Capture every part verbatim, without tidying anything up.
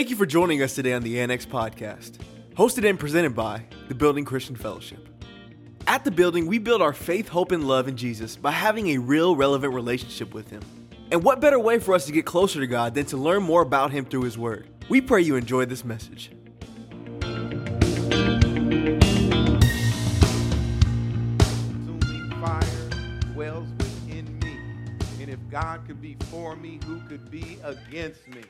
Thank you for joining us today on the Annex Podcast, hosted and presented by the Building Christian Fellowship. At the Building, we build our faith, hope, and love in Jesus by having a real, relevant relationship with Him. And what better way for us to get closer to God than to learn more about Him through His Word? We pray you enjoy this message. God could be for me, who could be against me?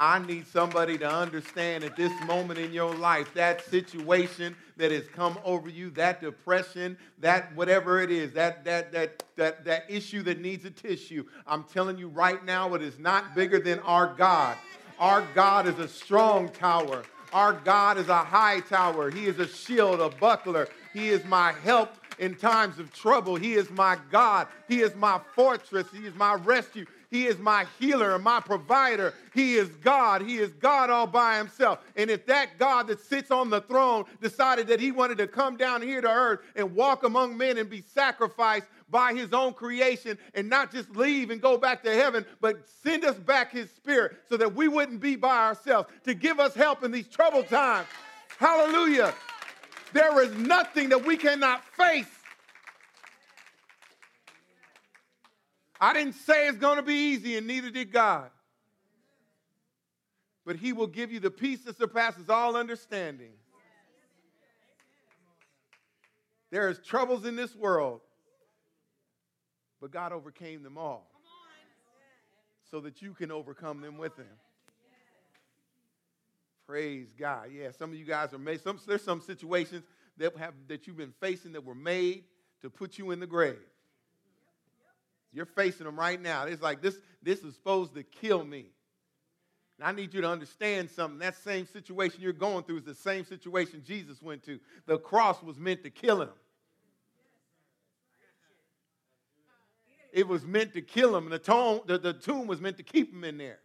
I need somebody to understand at this moment in your life, that situation that has come over you, that depression, that whatever it is, that that that that that issue that needs a tissue. I'm telling you right now, it is not bigger than our God. Our God is a strong tower. Our God is a high tower. He is a shield, a buckler. He is my help in times of trouble. He is my God. He is my fortress. He is my rescue. He is my healer and my provider. He is God. He is God all by himself. And if that God that sits on the throne decided that he wanted to come down here to earth and walk among men and be sacrificed by his own creation and not just leave and go back to heaven, but send us back his spirit so that we wouldn't be by ourselves, to give us help in these troubled times. Hallelujah. There is nothing that we cannot face. I didn't say it's going to be easy, and neither did God. But he will give you the peace that surpasses all understanding. There is troubles in this world, but God overcame them all so that you can overcome them with him. Praise God. Yeah, some of you guys are made. Some, there's some situations that have that you've been facing that were made to put you in the grave. You're facing them right now. It's like this, this is supposed to kill me. And I need you to understand something. That same situation you're going through is the same situation Jesus went to. The cross was meant to kill him. It was meant to kill him. And the tomb, the, the tomb was meant to keep him in there.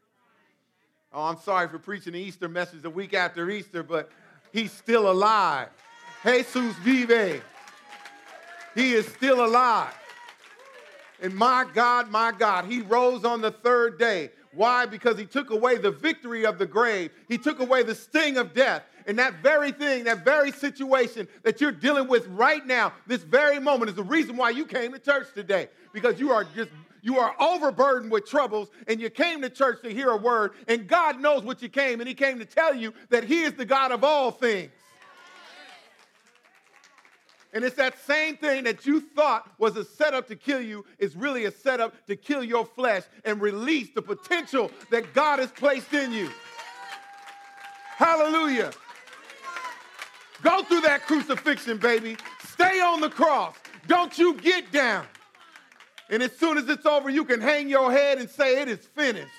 Oh, I'm sorry for preaching the Easter message the week after Easter, but he's still alive. Jesus vive. He is still alive. And my God, my God, he rose on the third day. Why? Because he took away the victory of the grave. He took away the sting of death. And that very thing, that very situation that you're dealing with right now, this very moment, is the reason why you came to church today. Because you are just... You are overburdened with troubles, and you came to church to hear a word, and God knows what you came, and he came to tell you that he is the God of all things. And it's that same thing that you thought was a setup to kill you is really a setup to kill your flesh and release the potential that God has placed in you. Hallelujah. Go through that crucifixion, baby. Stay on the cross. Don't you get down. And as soon as it's over, you can hang your head and say, it is finished.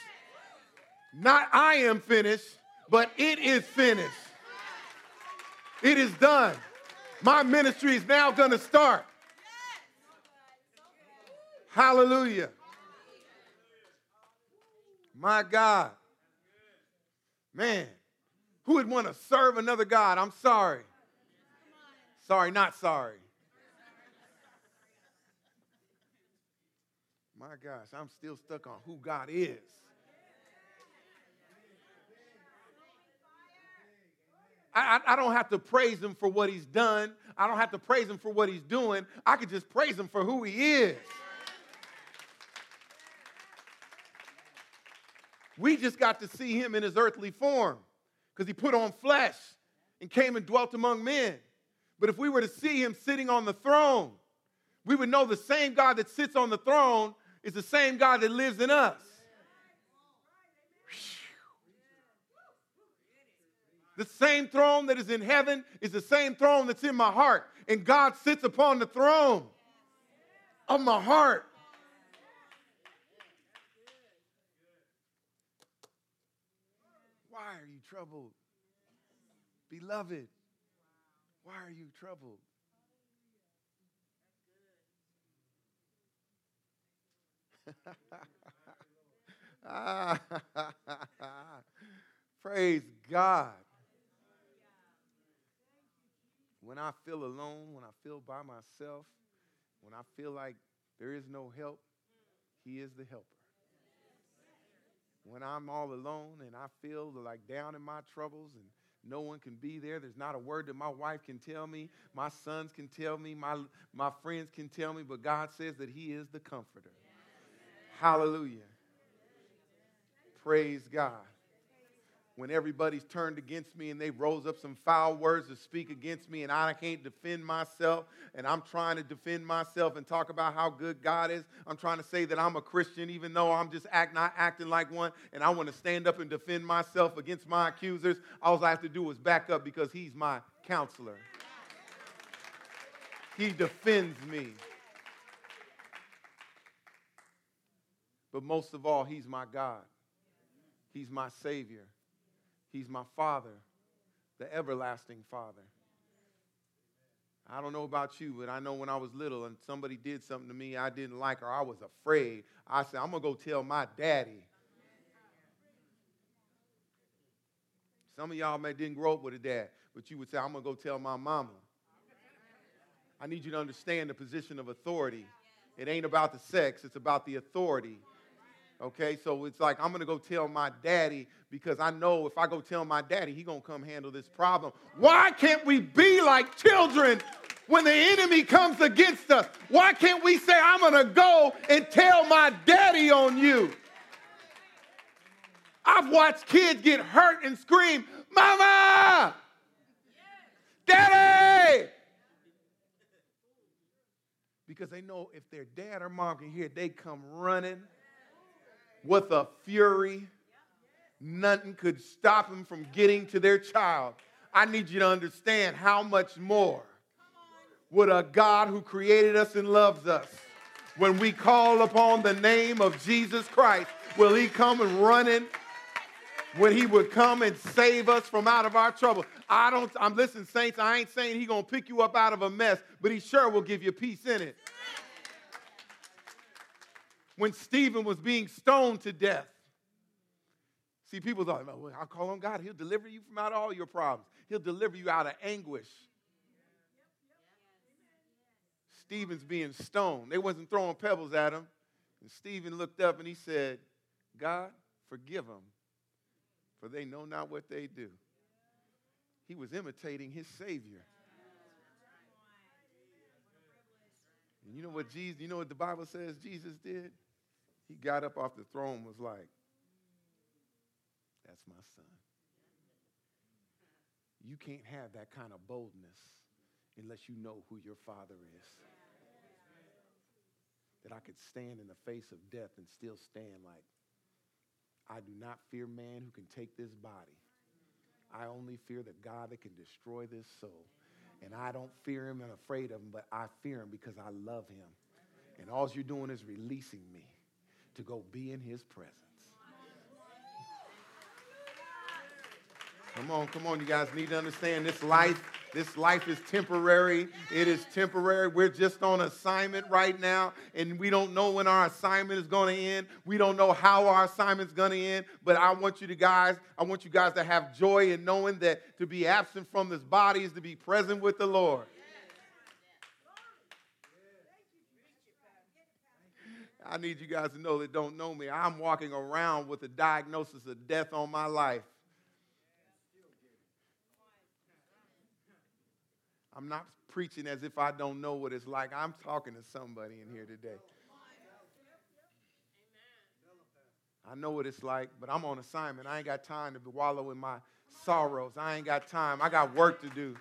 Not I am finished, but it is finished. It is done. My ministry is now going to start. Hallelujah. My God. Man, who would want to serve another God? I'm sorry. Sorry, not sorry. My gosh, I'm still stuck on who God is. I, I, I don't have to praise him for what he's done. I don't have to praise him for what he's doing. I could just praise him for who he is. We just got to see him in his earthly form because he put on flesh and came and dwelt among men. But if we were to see him sitting on the throne, we would know the same God that sits on the throne is the same God that lives in us. The same throne that is in heaven is the same throne that's in my heart. And God sits upon the throne of my heart. Why are you troubled? Beloved, why are you troubled? Praise God. When I feel alone, when I feel by myself, when I feel like there is no help, he is the helper. when I'm all alone and I feel like down in my troubles and no one can be there. There's not a word that my wife can tell me. My sons can tell me. My, my friends can tell me. But God says that he is the comforter. Yes. Hallelujah. Praise God. When everybody's turned against me and they rose up some foul words to speak against me and I can't defend myself and I'm trying to defend myself and talk about how good God is. I'm trying to say that I'm a Christian even though I'm just act, not acting like one, and I want to stand up and defend myself against my accusers. All I have to do is back up because he's my counselor. He defends me. But most of all, he's my God. He's my Savior. He's my Father, the everlasting Father. I don't know about you, but I know when I was little and somebody did something to me I didn't like or I was afraid, I said, I'm going to go tell my daddy. Some of y'all may didn't grow up with a dad, but you would say, I'm going to go tell my mama. I need you to understand the position of authority. It ain't about the sex, it's about the authority. Okay, so it's like, I'm going to go tell my daddy because I know if I go tell my daddy, he's going to come handle this problem. Why can't we be like children when the enemy comes against us? Why can't we say, I'm going to go and tell my daddy on you? I've watched kids get hurt and scream, Mama! Daddy! Because they know if their dad or mom can hear it, they come running. With a fury, nothing could stop them from getting to their child. I need you to understand how much more would a God who created us and loves us, when we call upon the name of Jesus Christ, will he come and run in? When he would come and save us from out of our trouble. I don't, I'm listening, saints, I ain't saying he's going to pick you up out of a mess, but he sure will give you peace in it. When Stephen was being stoned to death. See, people thought, well, I'll call on God. He'll deliver you from out of all your problems. He'll deliver you out of anguish. Stephen's being stoned. They wasn't throwing pebbles at him. And Stephen looked up and he said, God, forgive them, for they know not what they do. He was imitating his Savior. And you know what Jesus, you know what the Bible says Jesus did? He got up off the throne and was like, that's my son. You can't have that kind of boldness unless you know who your Father is. That I could stand in the face of death and still stand like, I do not fear man who can take this body. I only fear the God that can destroy this soul. And I don't fear him and afraid of him, but I fear him because I love him. And all you're doing is releasing me to go be in his presence. Come on, come on. You guys need to understand this life. This life is temporary. It is temporary. We're just on assignment right now, and we don't know when our assignment is going to end. We don't know how our assignment is going to end, but I want you to guys, I want you guys to have joy in knowing that to be absent from this body is to be present with the Lord. I need you guys to know that don't know me. I'm walking around with a diagnosis of death on my life. I'm not preaching as if I don't know what it's like. I'm talking to somebody in here today. I know what it's like, but I'm on assignment. I ain't got time to wallow in my sorrows. I ain't got time. I got work to do.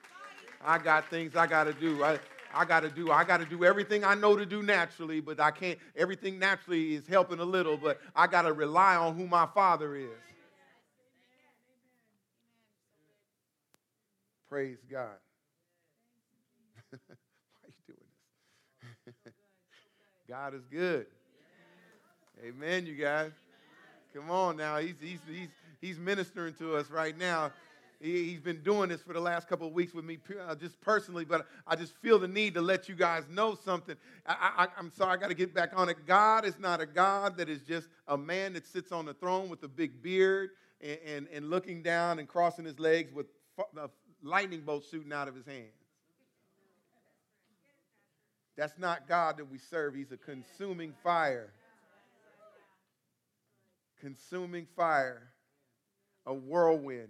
I got things I got to do. I, I got to do. I got to do everything I know to do naturally, but I can't. Everything naturally is helping a little, but I got to rely on who my Father is. Praise God. Why are you doing this? God is good. Amen, you guys. Come on now. He's, he's, he's, he's ministering to us right now. He, he's been doing this for the last couple of weeks with me uh, just personally, but I just feel the need to let you guys know something. I, I, I'm sorry. I got to get back on it. God is not a God that is just a man that sits on the throne with a big beard and, and, and looking down and crossing his legs with a lightning bolt shooting out of his hand. That's not God that we serve. He's a consuming fire. consuming fire, a whirlwind,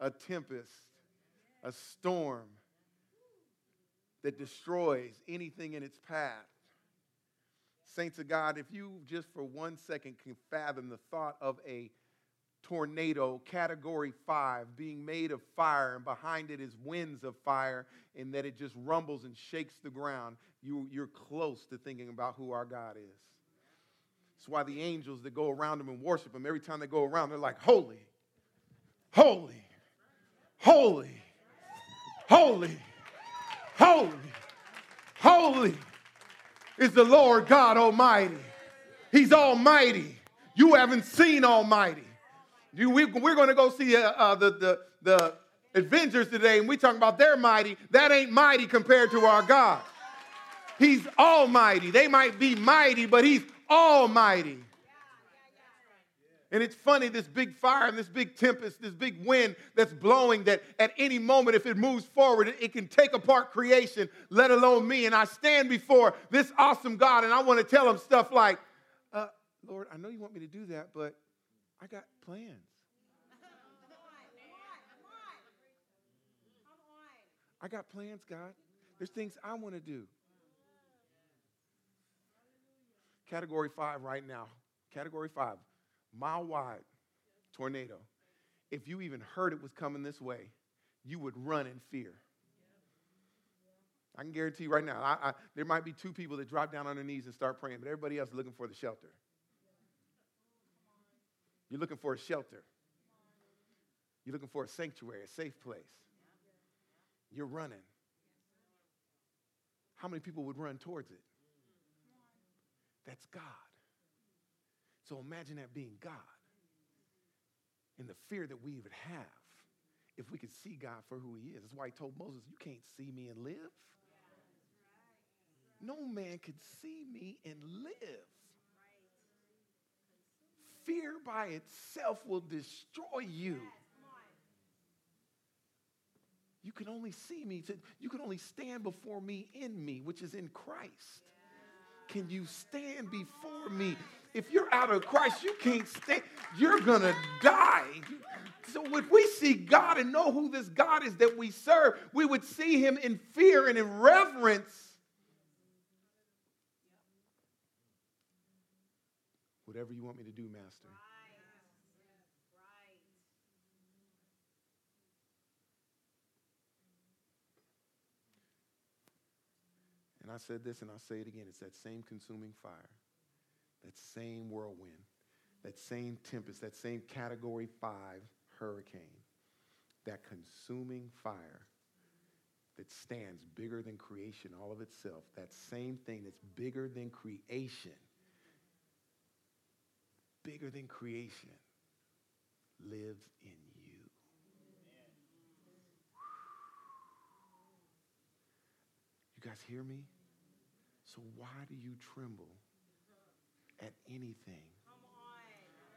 a tempest, a storm that destroys anything in its path. Saints of God, if you just for one second can fathom the thought of a tornado, category five, being made of fire, and behind it is winds of fire, and that it just rumbles and shakes the ground, you, you're close to thinking about who our God is. That's why the angels that go around him and worship him, every time they go around, they're like, holy, holy, holy, holy, holy, holy is the Lord God Almighty. He's Almighty. You haven't seen Almighty. You, we, we're going to go see uh, uh, the, the, the Avengers today, and we're talking about their mighty. That ain't mighty compared to our God. He's Almighty. They might be mighty, but he's Almighty. And it's funny, this big fire and this big tempest, this big wind that's blowing, that at any moment, if it moves forward, it can take apart creation, let alone me. And I stand before this awesome God, and I want to tell him stuff like, uh, Lord, I know you want me to do that, but I got plans. I got plans, God. There's things I want to do. Category five right now. Category five. Mile wide tornado. If you even heard it was coming this way, you would run in fear. I can guarantee you right now, I, I, there might be two people that drop down on their knees and start praying, but everybody else is looking for the shelter. You're looking for a shelter. You're looking for a sanctuary, a safe place. You're running. How many people would run towards it? That's God. So imagine that being God and the fear that we would have if we could see God for who he is. That's why he told Moses, you can't see me and live. No man can see me and live. Fear by itself will destroy you. You can only see me. To, you can only stand before me in me, which is in Christ. Can you stand before me? If you're out of Christ, you can't stand. You're going to die. So if we see God and know who this God is that we serve, we would see him in fear and in reverence. Whatever you want me to do, Master. And I said this, and I'll say it again. It's that same consuming fire, that same whirlwind, that same tempest, that same category five hurricane, that consuming fire that stands bigger than creation all of itself, that same thing that's bigger than creation, bigger than creation, lives in you. You guys hear me? So why do you tremble at anything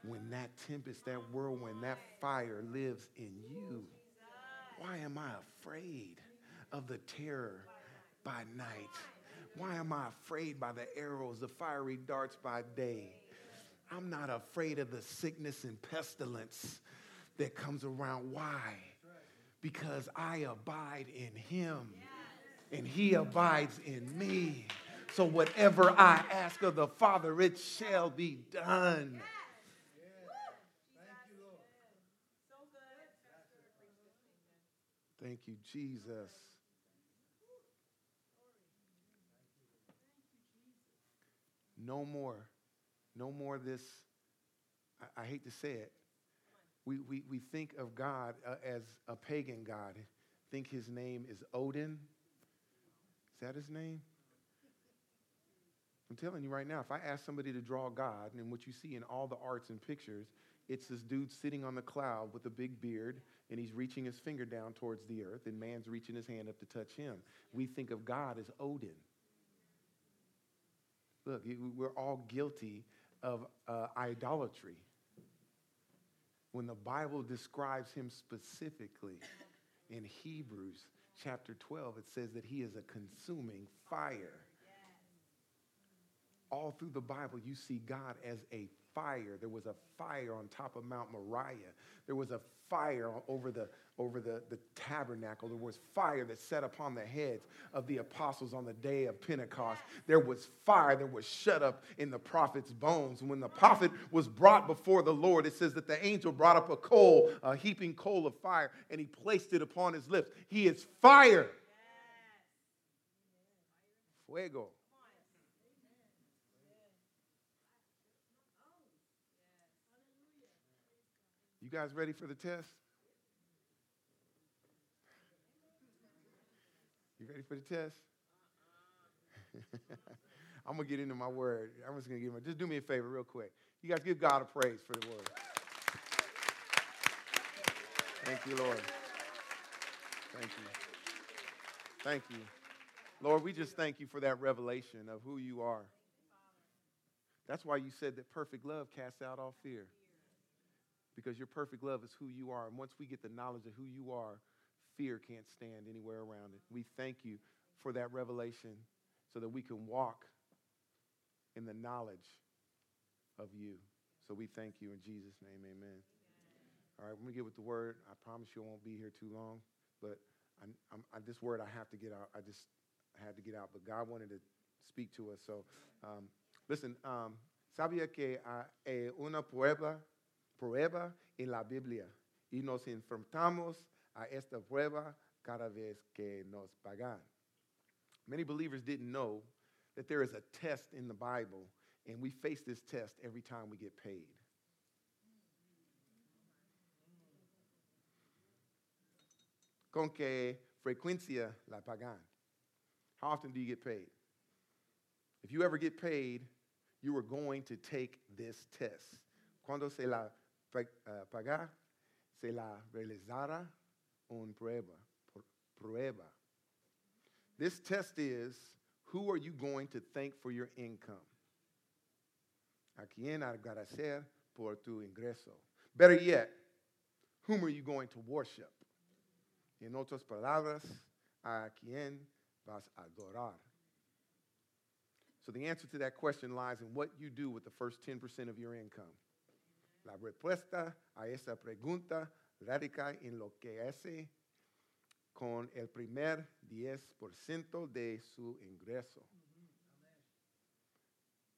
when that tempest, that whirlwind, that fire lives in you? Why am I afraid of the terror by night? Why am I afraid by the arrows, the fiery darts by day? I'm not afraid of the sickness and pestilence that comes around. Why? Because I abide in him. And he abides in me. So whatever I ask of the Father, it shall be done. Yes. Thank you, Lord. So good. Thank you, Jesus. No more. No more this. I, I hate to say it. We, we, we think of God uh, as a pagan God. Think his name is Odin. Is that his name? I'm telling you right now, if I ask somebody to draw God, and what you see in all the arts and pictures, it's this dude sitting on the cloud with a big beard, and he's reaching his finger down towards the earth, and man's reaching his hand up to touch him. We think of God as Odin. Look, we're all guilty of uh, idolatry. When the Bible describes him specifically in Hebrews, chapter twelve, it says that he is a consuming fire. All through the Bible, you see God as a fire. There was a fire on top of Mount Moriah. There was a fire over the over the, the tabernacle. There was fire that set upon the heads of the apostles on the day of Pentecost. There was fire that was shut up in the prophet's bones. When the prophet was brought before the Lord, it says that the angel brought up a coal, a heaping coal of fire, and he placed it upon his lips. He is fire. Fuego. You guys ready for the test? You ready for the test? I'm going to get into my word. I'm just going to give my, just do me a favor real quick. You guys give God a praise for the word. Thank you, Lord. Thank you. Thank you. Lord, we just thank you for that revelation of who you are. That's why you said that perfect love casts out all fear. Because your perfect love is who you are. And once we get the knowledge of who you are, fear can't stand anywhere around it. We thank you for that revelation so that we can walk in the knowledge of you. So we thank you in Jesus' name, amen. amen. All right, I'm going to get with the word. I promise you I won't be here too long. But I'm, I'm, I, this word I have to get out. I just had to get out. But God wanted to speak to us. So um, listen, um, sabía que hay una prueba. Prueba en la Biblia y nos enfrentamos a esta prueba cada vez que nos pagan. Many believers didn't know that there is a test in the Bible, and we face this test every time we get paid. Con qué frecuencia la pagan? How often do you get paid? If you ever get paid, you are going to take this test. Cuando se la pagar, se la realizará una prueba. Prueba. This test is, who are you going to thank for your income? A quien agradecer por tu ingreso. Better yet, whom are you going to worship? En otras palabras, a quien vas a adorar. So the answer to that question lies in what you do with the first ten percent of your income. La respuesta a esa pregunta radica en lo que hace con el primer diez por ciento de su ingreso.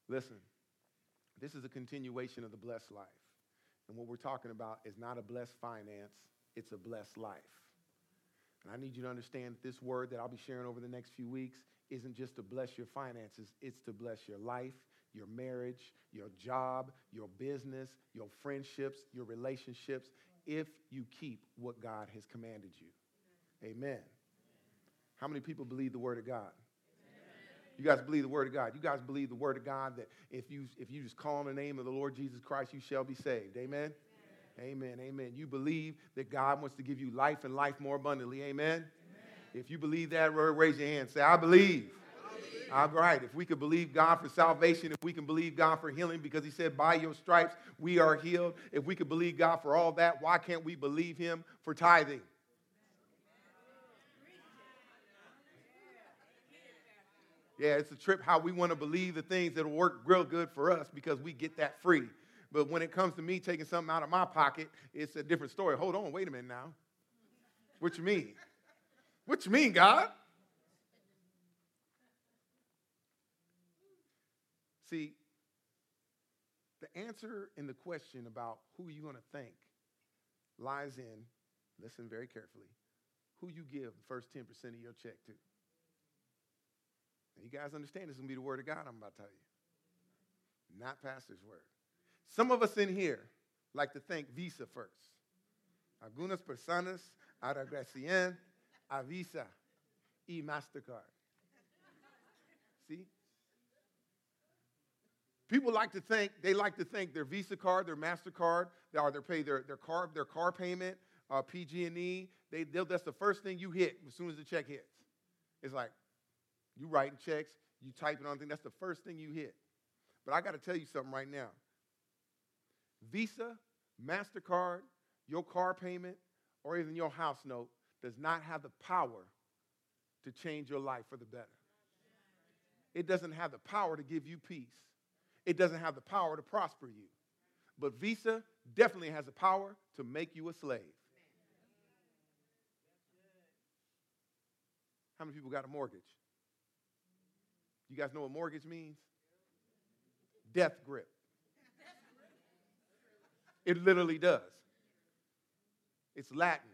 Listen, this is a continuation of the blessed life. And what we're talking about is not a blessed finance, it's a blessed life. And I need you to understand that this word that I'll be sharing over the next few weeks isn't just to bless your finances, it's to bless your life, your marriage, your job, your business, your friendships, your relationships, if you keep what God has commanded you. Amen. Amen. How many people believe the word of God? Amen. You guys believe the word of God? You guys believe the word of God that if you if you just call on the name of the Lord Jesus Christ, you shall be saved. Amen? Amen. Amen. Amen. You believe that God wants to give you life and life more abundantly. Amen? Amen. If you believe that, raise your hand. Say, I believe. All right, if we could believe God for salvation, if we can believe God for healing, because he said, by your stripes, we are healed. If we could believe God for all that, why can't we believe him for tithing? Yeah, it's a trip how we want to believe the things that will work real good for us because we get that free. But when it comes to me taking something out of my pocket, it's a different story. Hold on, wait a minute now. What you mean? What you mean, God? See, the answer in the question about who you're going to thank lies in, listen very carefully, who you give the first ten percent of your check to. Now, you guys understand this is going to be the word of God I'm about to tell you, not pastor's word. Some of us in here like to thank Visa first. Algunas personas agradecen a Visa y MasterCard. See? People like to think, they like to think their Visa card, their MasterCard, or their pay their, their car, their car payment, uh, P G and E. They that's the first thing you hit as soon as the check hits. It's like you writing checks, you typing on things, that's the first thing you hit. But I gotta tell you something right now. Visa, MasterCard, your car payment, or even your house note does not have the power to change your life for the better. It doesn't have the power to give you peace. It doesn't have the power to prosper you. but Visa definitely has the power to make you a slave. How many people got a mortgage? You guys know what mortgage means? Death grip. It literally does. It's Latin.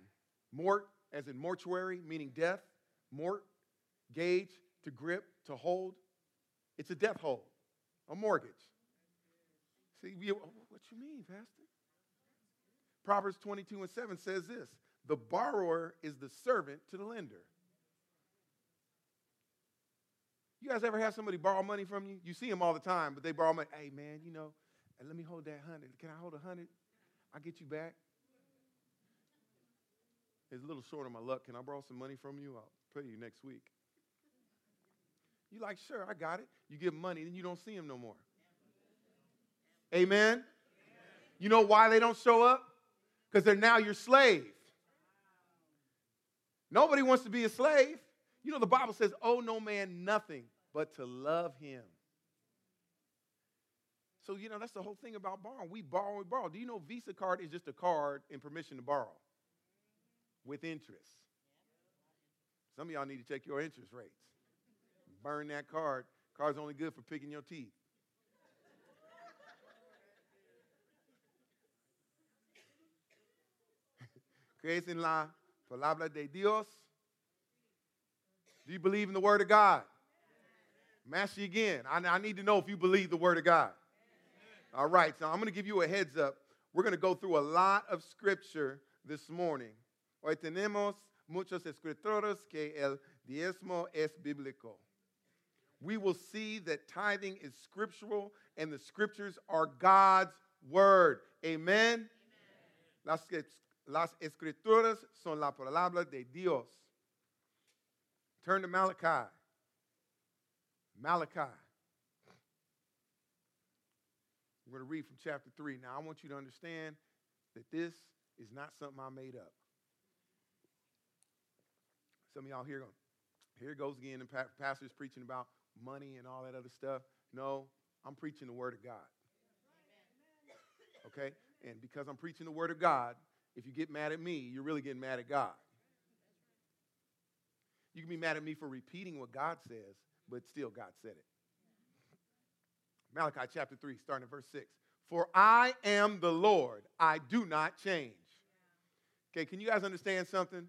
Mort, as in mortuary, meaning death. Mort, gauge, to grip, to hold. It's a death hold, a mortgage. See, we, what you mean, Pastor? Proverbs twenty-two and seven says this, the borrower is the servant to the lender. You guys ever have somebody borrow money from you? You see them all the time, but they borrow money. Hey, man, you know, let me hold that hundred. Can I hold a hundred? I'll get you back. It's a little short on my luck. Can I borrow some money from you? I'll pay you next week. You like, sure, I got it. You give them money, then you don't see them no more. Amen? Amen? You know why they don't show up? Because they're now your slave. Nobody wants to be a slave. You know, the Bible says, owe no man nothing but to love him. So, you know, that's the whole thing about borrowing. We borrow, we borrow. Do you know Visa card is just a card and permission to borrow with interest? Some of y'all need to check your interest rates. Burn that card. Card's only good for picking your teeth. Crees en la palabra de Dios. Do you believe in the word of God? I'm asking you again. I, I need to know if you believe the word of God. Amen. All right, so I'm going to give you a heads up. We're going to go through a lot of scripture this morning. Hoy tenemos muchos escrituras que el diezmo es bíblico. We will see that tithing is scriptural and the scriptures are God's word. Amen? Amen. Las Las escrituras son la palabra de Dios. Turn to Malachi. Malachi. I'm going to read from chapter three. Now, I want you to understand that this is not something I made up. Some of y'all here, here it goes again, and pastors preaching about money and all that other stuff. No, I'm preaching the word of God. Okay? And because I'm preaching the word of God, if you get mad at me, you're really getting mad at God. You can be mad at me for repeating what God says, but still God said it. Malachi chapter three, starting at verse six. For I am the Lord, I do not change. Okay, can you guys understand something?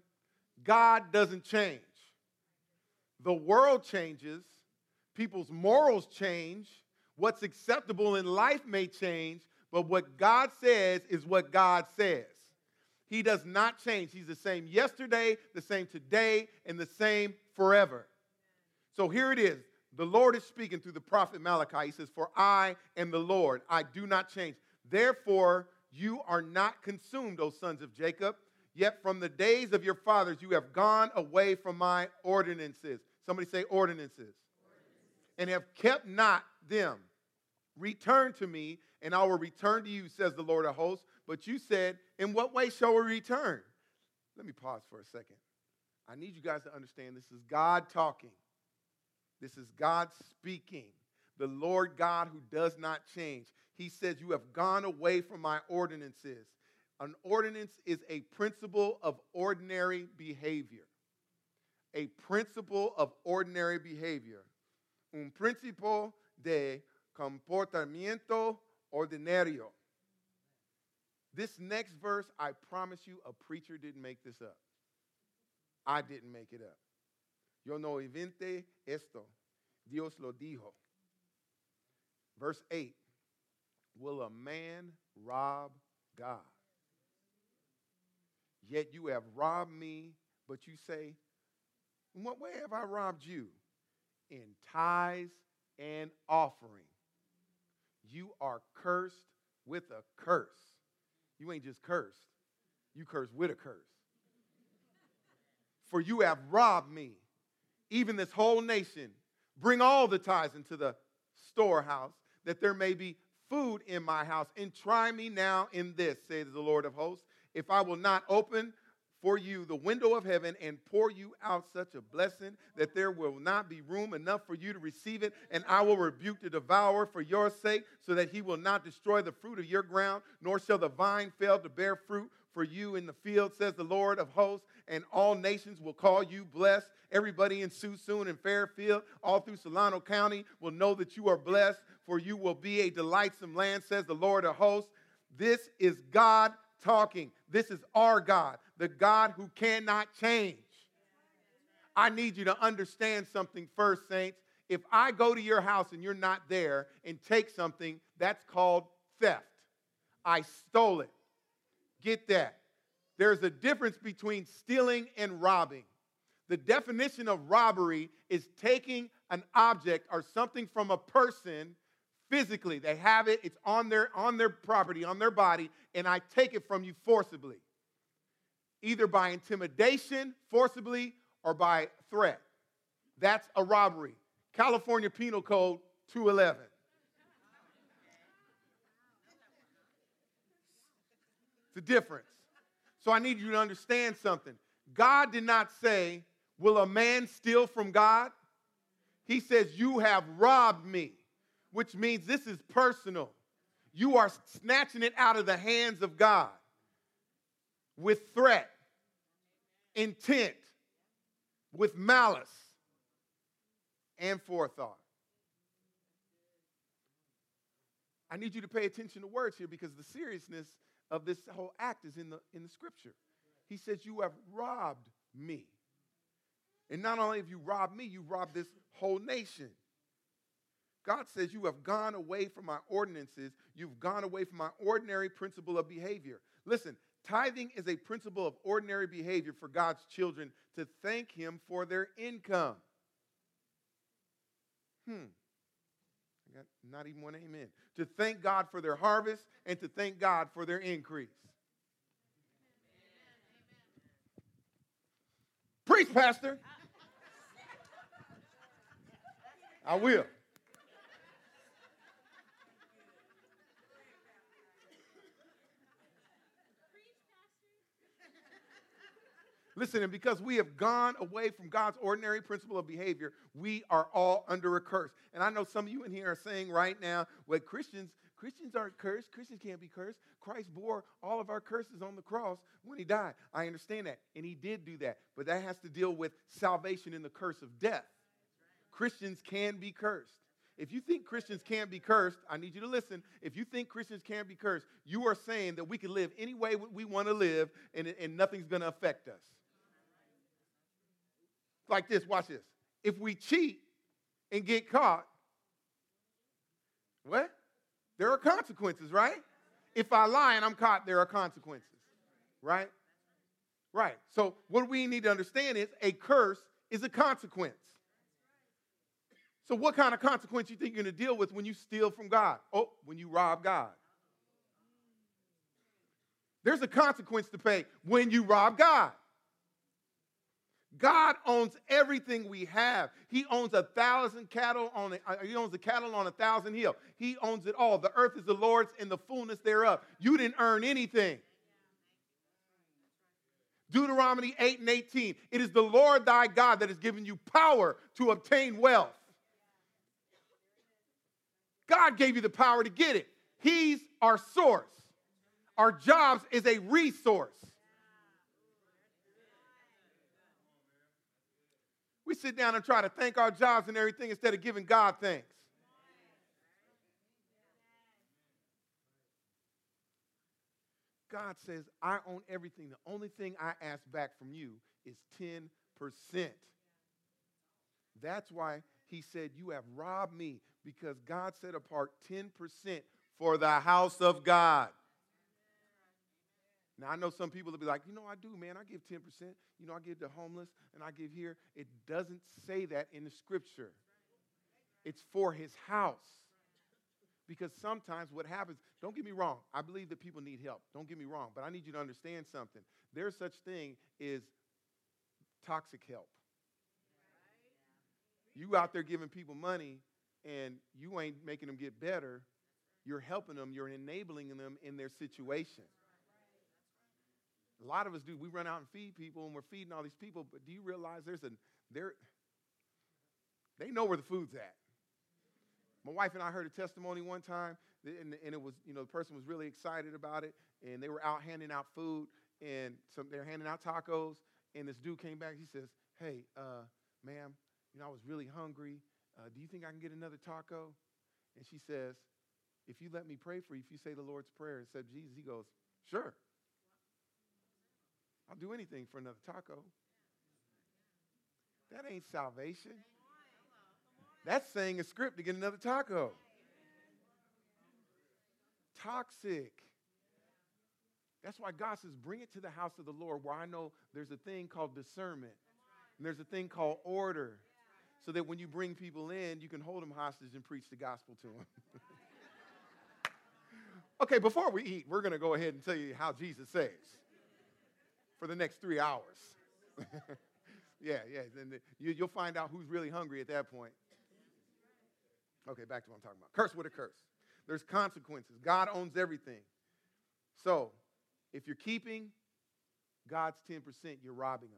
God doesn't change. The world changes. People's morals change. What's acceptable in life may change, but what God says is what God says. He does not change. He's the same yesterday, the same today, and the same forever. So here it is. The Lord is speaking through the prophet Malachi. He says, for I am the Lord. I do not change. Therefore, you are not consumed, O sons of Jacob. Yet from the days of your fathers, you have gone away from my ordinances. Somebody say ordinances. And have kept not them. Return to me, and I will return to you, says the Lord of hosts. But you said, in what way shall we return? Let me pause for a second. I need you guys to understand this is God talking. This is God speaking. The Lord God who does not change. He says, you have gone away from my ordinances. An ordinance is a principle of ordinary behavior. A principle of ordinary behavior. Un principio de comportamiento ordinario. This next verse, I promise you, a preacher didn't make this up. I didn't make it up. Yo no inventé esto. Dios lo dijo. Verse eight. Will a man rob God? Yet you have robbed me, but you say, in what way have I robbed you? In tithes and offering. You are cursed with a curse. You ain't just cursed. You curse with a curse. For you have robbed me, even this whole nation. Bring all the tithes into the storehouse, that there may be food in my house. And try me now in this, says the Lord of hosts, if I will not open for you the window of heaven and pour you out such a blessing that there will not be room enough for you to receive it. And I will rebuke the devourer for your sake, so that he will not destroy the fruit of your ground, nor shall the vine fail to bear fruit for you in the field, says the Lord of hosts. And all nations will call you blessed. Everybody in Suisun and Fairfield, all through Solano County, will know that you are blessed, for you will be a delightsome land, says the Lord of hosts. This is God talking. This is our God, the God who cannot change. I need you to understand something first, saints. If I go to your house and you're not there and take something, that's called theft. I stole it. Get that. There's a difference between stealing and robbing. The definition of robbery is taking an object or something from a person physically. They have it, it's on their, on their property, on their body, and I take it from you forcibly, either by intimidation, forcibly, or by threat. That's a robbery. California Penal Code two eleven. It's a difference. So I need you to understand something. God did not say, will a man steal from God? He says, you have robbed me, which means this is personal. You are snatching it out of the hands of God with threat, intent, with malice, and forethought. I need you to pay attention to words here, because the seriousness of this whole act is in the, in the scripture. He says, you have robbed me. And not only have you robbed me, you robbed this whole nation. God says, you have gone away from my ordinances. You've gone away from my ordinary principle of behavior. Listen, tithing is a principle of ordinary behavior for God's children to thank him for their income. Hmm. Not even one amen. To thank God for their harvest and to thank God for their increase. Amen. Preach, Pastor. I will. Listen, and because we have gone away from God's ordinary principle of behavior, we are all under a curse. And I know some of you in here are saying right now, well, Christians, Christians aren't cursed. Christians can't be cursed. Christ bore all of our curses on the cross when he died. I understand that, and he did do that. But that has to deal with salvation and the curse of death. Christians can be cursed. If you think Christians can't be cursed, I need you to listen. If you think Christians can't be cursed, you are saying that we can live any way we want to live, and, and nothing's going to affect us. Like this, watch this. If we cheat and get caught, what? There are consequences, right? If I lie and I'm caught, there are consequences, right? Right. So what we need to understand is a curse is a consequence. So what kind of consequence do you think you're going to deal with when you steal from God? Oh, when you rob God. There's a consequence to pay when you rob God. God owns everything we have. He owns a thousand cattle on it. He owns the cattle on a thousand hill. He owns it all. The earth is the Lord's and the fullness thereof. You didn't earn anything. Deuteronomy eight and eighteen. It is the Lord thy God that has given you power to obtain wealth. God gave you the power to get it. He's our source. Our jobs is a resource. We sit down and try to thank our jobs and everything instead of giving God thanks. God says, I own everything. The only thing I ask back from you is ten percent. That's why he said, you have robbed me, because God set apart ten percent for the house of God. Now, I know some people will be like, you know, I do, man. I give ten percent. You know, I give to homeless, and I give here. It doesn't say that in the scripture. It's for his house. Because sometimes what happens, don't get me wrong. I believe that people need help. Don't get me wrong. But I need you to understand something. There's such thing as toxic help. You out there giving people money, and you ain't making them get better. You're helping them. You're enabling them in their situation. A lot of us do. We run out and feed people, and we're feeding all these people. But do you realize there's a there? They know where the food's at. My wife and I heard a testimony one time, and, and it was, you know, the person was really excited about it, and they were out handing out food, and some they're handing out tacos, and this dude came back. He says, "Hey, uh, ma'am, you know, I was really hungry. Uh, do you think I can get another taco?" And she says, "If you let me pray for you, if you say the Lord's Prayer and accept Jesus," he goes, "Sure. I'll do anything for another taco." That ain't salvation. That's saying a script to get another taco. Toxic. That's why God says, bring it to the house of the Lord, where I know there's a thing called discernment. And there's a thing called order. So that when you bring people in, you can hold them hostage and preach the gospel to them. Okay, before we eat, we're going to go ahead and tell you how Jesus saves for the next three hours. Yeah, yeah. Then you, you'll find out who's really hungry at that point. Okay, back to what I'm talking about. Curse with a curse. There's consequences. God owns everything. So if you're keeping God's ten percent, you're robbing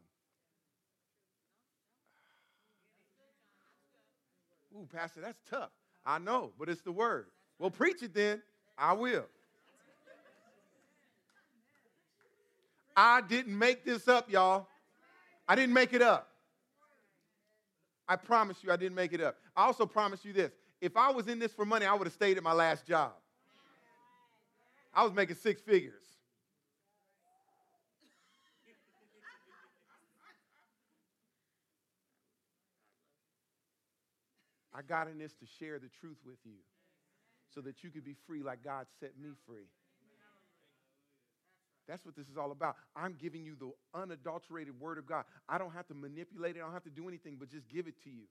him. Ooh, Pastor, that's tough. I know, but it's the word. Well, preach it then. I will. I didn't make this up, y'all. I didn't make it up. I promise you I didn't make it up. I also promise you this. If I was in this for money, I would have stayed at my last job. I was making six figures. I got in this to share the truth with you so that you could be free like God set me free. That's what this is all about. I'm giving you the unadulterated word of God. I don't have to manipulate it. I don't have to do anything but just give it to you.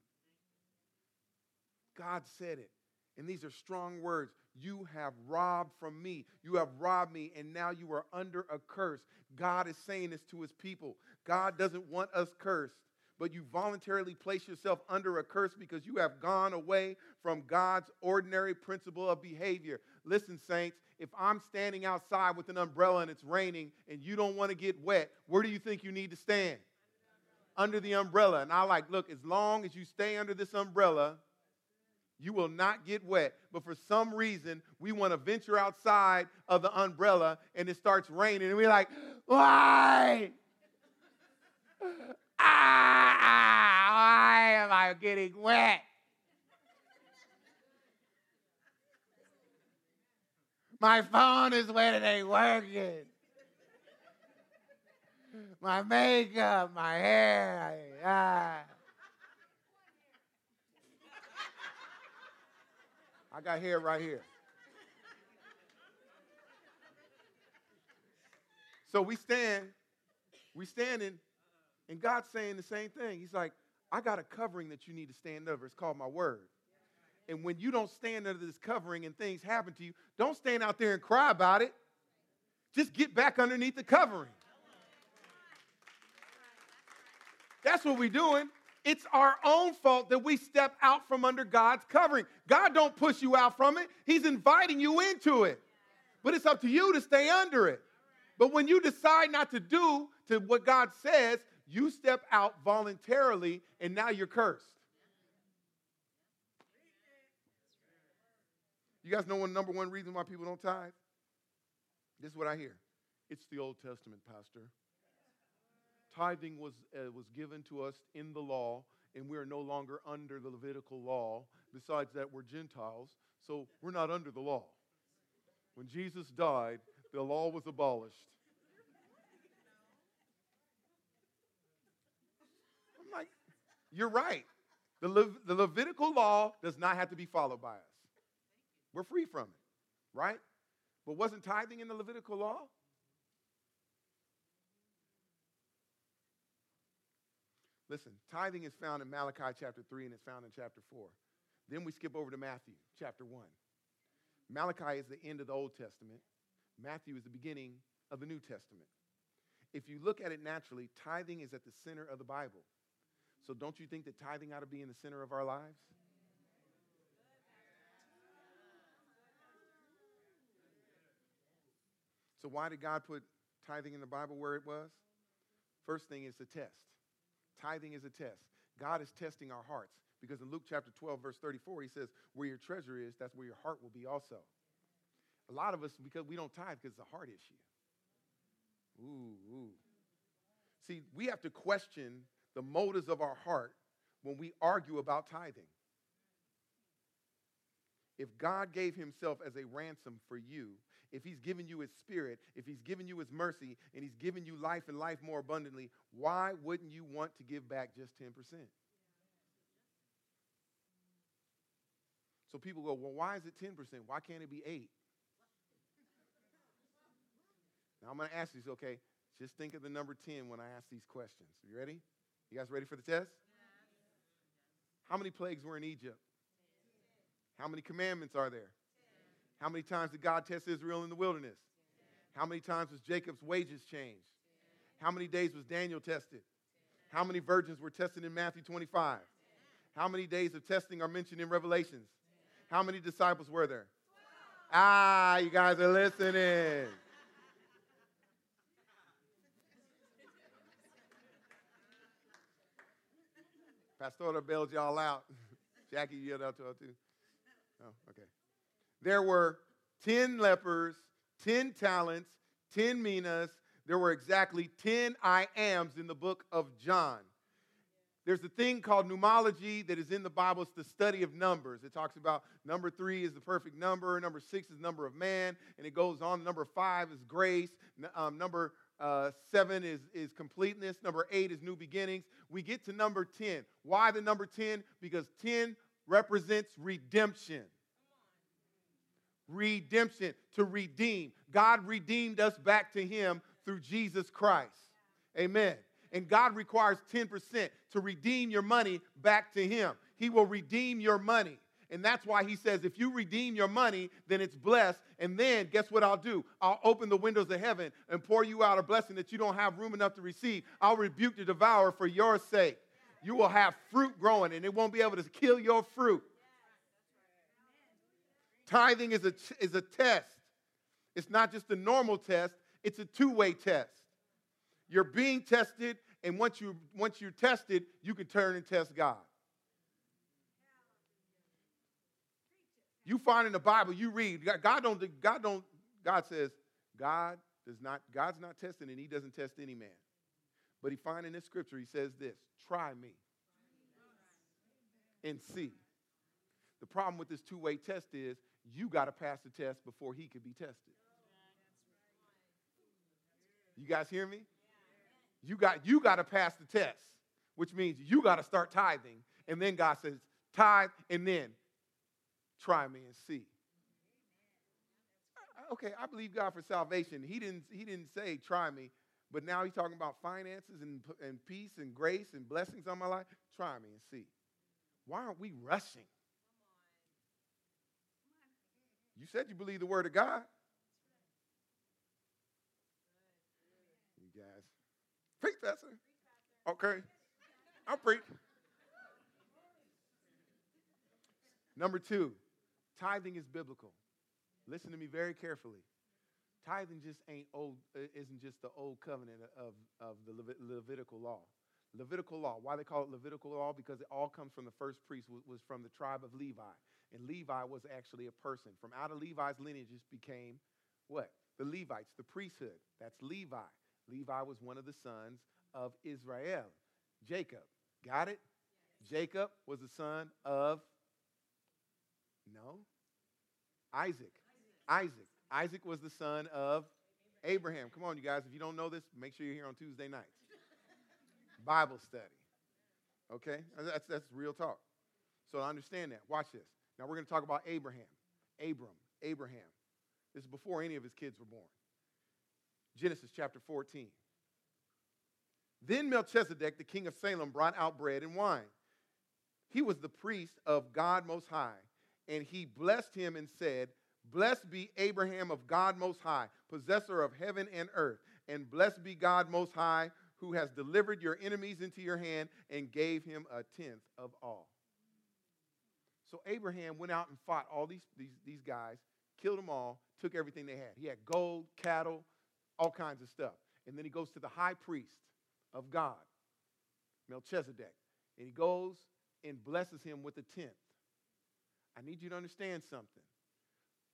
God said it. And these are strong words. You have robbed from me. You have robbed me, and now you are under a curse. God is saying this to his people. God doesn't want us cursed. But you voluntarily place yourself under a curse because you have gone away from God's ordinary principle of behavior. Listen, saints, if I'm standing outside with an umbrella and it's raining and you don't want to get wet, where do you think you need to stand? Under the umbrella. And I like, look, as long as you stay under this umbrella, you will not get wet. But for some reason, we want to venture outside of the umbrella and it starts raining. And we're like, why? Why am I getting wet? My phone is wet, it ain't working. My makeup, my hair. Ah. I got hair right here. So we stand, we standing. And God's saying the same thing. He's like, I got a covering that you need to stand over. It's called my word. And when you don't stand under this covering and things happen to you, don't stand out there and cry about it. Just get back underneath the covering. That's what we're doing. It's our own fault that we step out from under God's covering. God don't push you out from it. He's inviting you into it. But it's up to you to stay under it. But when you decide not to do to what God says, you step out voluntarily, and now you're cursed. You guys know one number one reason why people don't tithe? This is what I hear. It's the Old Testament, Pastor. Tithing was, uh, was given to us in the law, and we are no longer under the Levitical law. Besides that, we're Gentiles, so we're not under the law. When Jesus died, the law was abolished. You're right. The, Le- the Levitical law does not have to be followed by us. We're free from it, right? But wasn't tithing in the Levitical law? Listen, tithing is found in Malachi chapter three and it's found in chapter four. Then we skip over to Matthew chapter one. Malachi is the end of the Old Testament. Matthew is the beginning of the New Testament. If you look at it naturally, tithing is at the center of the Bible. So don't you think that tithing ought to be in the center of our lives? So why did God put tithing in the Bible where it was? First thing is the test. Tithing is a test. God is testing our hearts, because in Luke chapter twelve, verse thirty-four, he says, where your treasure is, that's where your heart will be also. A lot of us, because we don't tithe, because it's a heart issue. Ooh, ooh. See, we have to question the motives of our heart when we argue about tithing. If God gave himself as a ransom for you, if he's given you his spirit, if he's given you his mercy, and he's given you life and life more abundantly, why wouldn't you want to give back just ten percent? So people go, well, why is it ten percent? Why can't it be eight? Now I'm going to ask you, okay, just think of the number ten when I ask these questions. Are you ready? You guys ready for the test? How many plagues were in Egypt? How many commandments are there? Ten. How many times did God test Israel in the wilderness? Ten. How many times was Jacob's wages changed? Ten. How many days was Daniel tested? Ten. How many virgins were tested in Matthew twenty-five? Ten. How many days of testing are mentioned in Revelations? Ten. How many disciples were there? Twelve. Ah, you guys are listening. Pastora bailed y'all out. Jackie, you yelled out to her too. Oh, okay. There were ten lepers, ten talents, ten minas. There were exactly ten I ams in the book of John. There's a thing called numerology that is in the Bible. It's the study of numbers. It talks about number three is the perfect number. Number six is number of man. And it goes on. Number five is grace. Um, number uh, seven is, is completeness. Number eight is new beginnings. We get to number ten. Why the number ten? Because ten represents redemption. Redemption, to redeem. God redeemed us back to him through Jesus Christ. Amen. And God requires ten percent to redeem your money back to him. He will redeem your money. And that's why he says, if you redeem your money, then it's blessed. And then guess what I'll do? I'll open the windows of heaven and pour you out a blessing that you don't have room enough to receive. I'll rebuke the devourer for your sake. You will have fruit growing, and it won't be able to kill your fruit. Tithing is a, is a test. It's not just a normal test. It's a two-way test. You're being tested, and once, you, once you're tested, you can turn and test God. You find in the Bible, you read, God don't, God don't, God says, God does not, God's not testing, and he doesn't test any man. But he finds in this scripture, he says this, try me and see. The problem with this two-way test is you got to pass the test before he can be tested. You guys hear me? You got you got to pass the test, which means you got to start tithing. And then God says, tithe and then try me and see. Okay, I believe God for salvation. He didn't, he didn't say try me. But now he's talking about finances and, and peace and grace and blessings on my life. Try me and see. Why aren't we rushing? You said you believe the word of God. You guys. Preach, Pastor. Okay. I'll preach. Number two, tithing is biblical. Listen to me very carefully. Tithing just ain't old, isn't just the old covenant of, of the Levit- Levitical law. Levitical law, why they call it Levitical law? Because it all comes from the first priest, was, was from the tribe of Levi. And Levi was actually a person. From out of Levi's lineages became what? The Levites, the priesthood. That's Levi. Levi was one of the sons of Israel. Jacob. Got it? Yes. Jacob was the son of, no, Isaac. Isaac. Isaac. Isaac was the son of Abraham. Come on, you guys. If you don't know this, make sure you're here on Tuesday nights. Bible study. Okay? That's, that's real talk. So I understand that. Watch this. Now we're going to talk about Abraham. Abram. Abraham. This is before any of his kids were born. Genesis chapter fourteen. Then Melchizedek, the king of Salem, brought out bread and wine. He was the priest of God Most High, and he blessed him and said, blessed be Abraham of God Most High, possessor of heaven and earth, and blessed be God Most High, who has delivered your enemies into your hand and gave him a tenth of all. So Abraham went out and fought all these, these, these guys, killed them all, took everything they had. He had gold, cattle, all kinds of stuff. And then he goes to the high priest of God, Melchizedek, and he goes and blesses him with a tenth. I need you to understand something.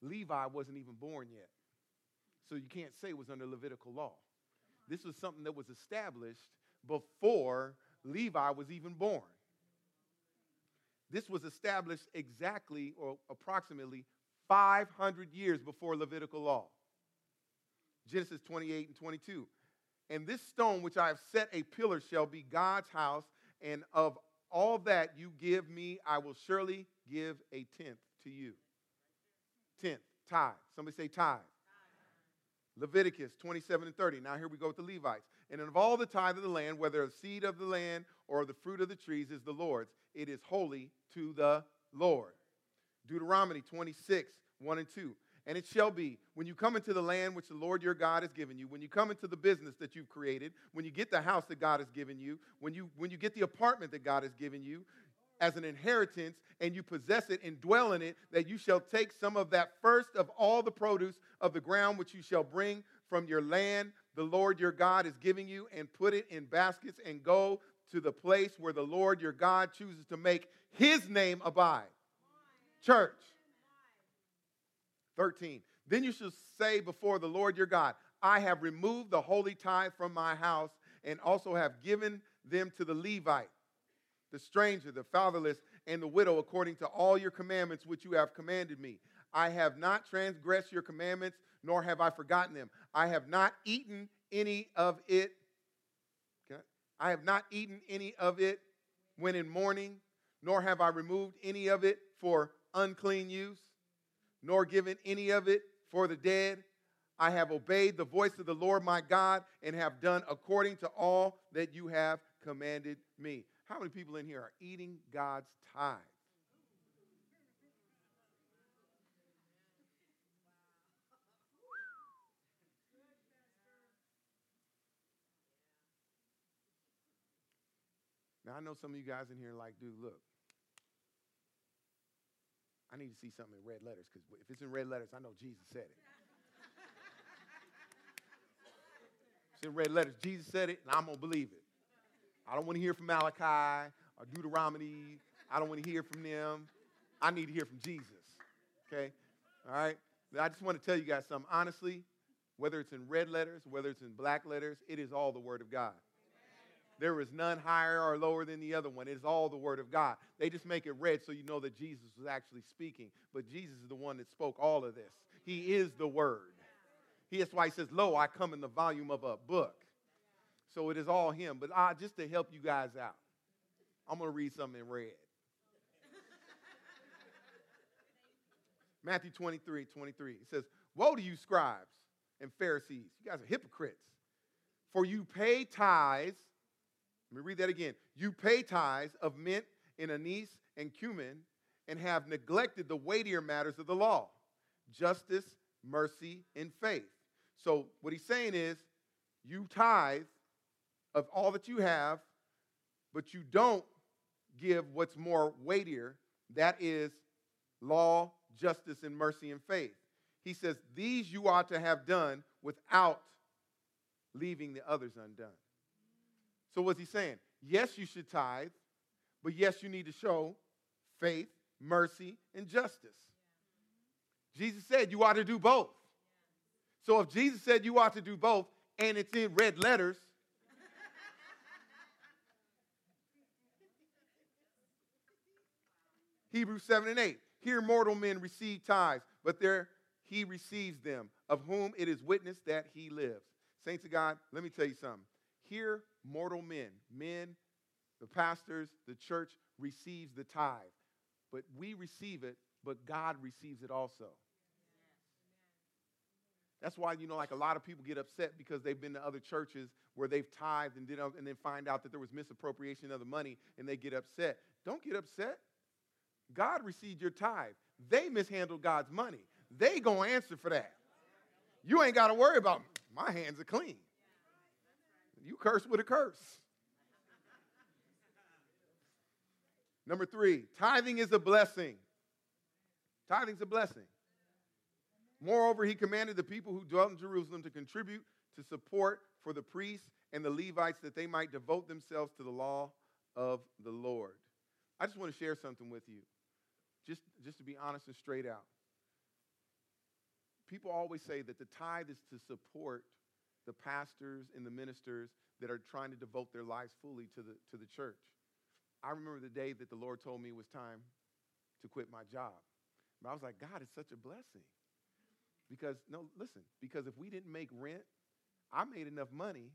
Levi wasn't even born yet, so you can't say it was under Levitical law. This was something that was established before Levi was even born. This was established exactly or approximately five hundred years before Levitical law. Genesis twenty-eight and twenty-two. And this stone which I have set a pillar shall be God's house, and of all that you give me, I will surely give a tenth to you. Tenth, tithe. Somebody say tithe. Leviticus twenty-seven and thirty. Now here we go with the Levites. And of all the tithe of the land, whether of seed of the land or the fruit of the trees, is the Lord's. It is holy to the Lord. Deuteronomy twenty-six, one and two. And it shall be, when you come into the land which the Lord your God has given you, when you come into the business that you've created, when you get the house that God has given you, when you, when you get the apartment that God has given you as an inheritance, and you possess it and dwell in it, that you shall take some of that first of all the produce of the ground which you shall bring from your land the Lord your God is giving you, and put it in baskets, and go to the place where the Lord your God chooses to make his name abide. Church. thirteen, then you shall say before the Lord your God, I have removed the holy tithe from my house, and also have given them to the Levite, the stranger, the fatherless, and the widow, according to all your commandments which you have commanded me. I have not transgressed your commandments, nor have I forgotten them. I have not eaten any of it. Okay? I have not eaten any of it when in mourning, nor have I removed any of it for unclean use, nor given any of it for the dead. I have obeyed the voice of the Lord my God, and have done according to all that you have commanded me. How many people in here are eating God's tithe? Now, I know some of you guys in here are like, dude, look, I need to see something in red letters, because if it's in red letters, I know Jesus said it. It's in red letters. Jesus said it, and I'm going to believe it. I don't want to hear from Malachi or Deuteronomy. I don't want to hear from them. I need to hear from Jesus, okay? All right? I just want to tell you guys something. Honestly, whether it's in red letters, whether it's in black letters, it is all the Word of God. There is none higher or lower than the other one. It is all the Word of God. They just make it red so you know that Jesus was actually speaking. But Jesus is the one that spoke all of this. He is the Word. He is why he says, lo, I come in the volume of a book. So it is all him. But ah, just to help you guys out, I'm going to read something in red. Matthew twenty-three, twenty-three. It says, woe to you, scribes and Pharisees. You guys are hypocrites. For you pay tithes. Let me read that again. You pay tithes of mint and anise and cumin, and have neglected the weightier matters of the law, justice, mercy, and faith. So what he's saying is, you tithe of all that you have, but you don't give what's more weightier, that is law, justice, and mercy, and faith. He says, these you ought to have done without leaving the others undone. So what's he saying? Yes, you should tithe, but yes, you need to show faith, mercy, and justice. Jesus said you ought to do both. So if Jesus said you ought to do both, and it's in red letters, Hebrews seven and eight, here mortal men receive tithes, but there he receives them, of whom it is witnessed that he lives. Saints of God, let me tell you something. Here mortal men, men, the pastors, the church receives the tithe, but we receive it, but God receives it also. That's why, you know, like a lot of people get upset because they've been to other churches where they've tithed and, did, and then find out that there was misappropriation of the money, and they get upset. Don't get upset. God received your tithe. They mishandled God's money. They gonna answer for that. You ain't got to worry about, my hands are clean. You curse with a curse. Number three, tithing is a blessing. Tithing is a blessing. Moreover, he commanded the people who dwelt in Jerusalem to contribute to support for the priests and the Levites that they might devote themselves to the law of the Lord. I just want to share something with you, just, just to be honest and straight out. People always say that the tithe is to support the pastors and the ministers that are trying to devote their lives fully to the, to the church. I remember the day that the Lord told me it was time to quit my job. But I was like, God, it's such a blessing. Because, no, listen, because if we didn't make rent, I made enough money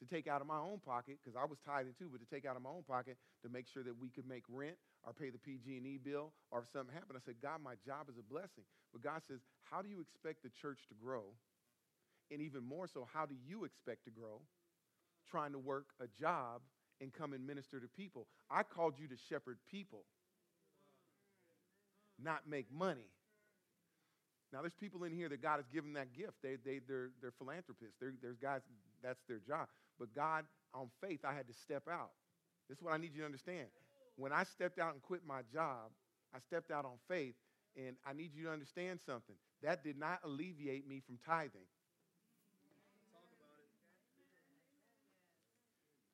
to take out of my own pocket, because I was tithing too, but to take out of my own pocket to make sure that we could make rent or pay the P G and E bill, or if something happened. I said, God, my job is a blessing. But God says, how do you expect the church to grow? And even more so, how do you expect to grow trying to work a job and come and minister to people? I called you to shepherd people, not make money. Now, there's people in here that God has given that gift. They, they, they're, they're philanthropists. They're, there's guys, that's their job. But God, on faith, I had to step out. This is what I need you to understand. When I stepped out and quit my job, I stepped out on faith, and I need you to understand something. That did not alleviate me from tithing.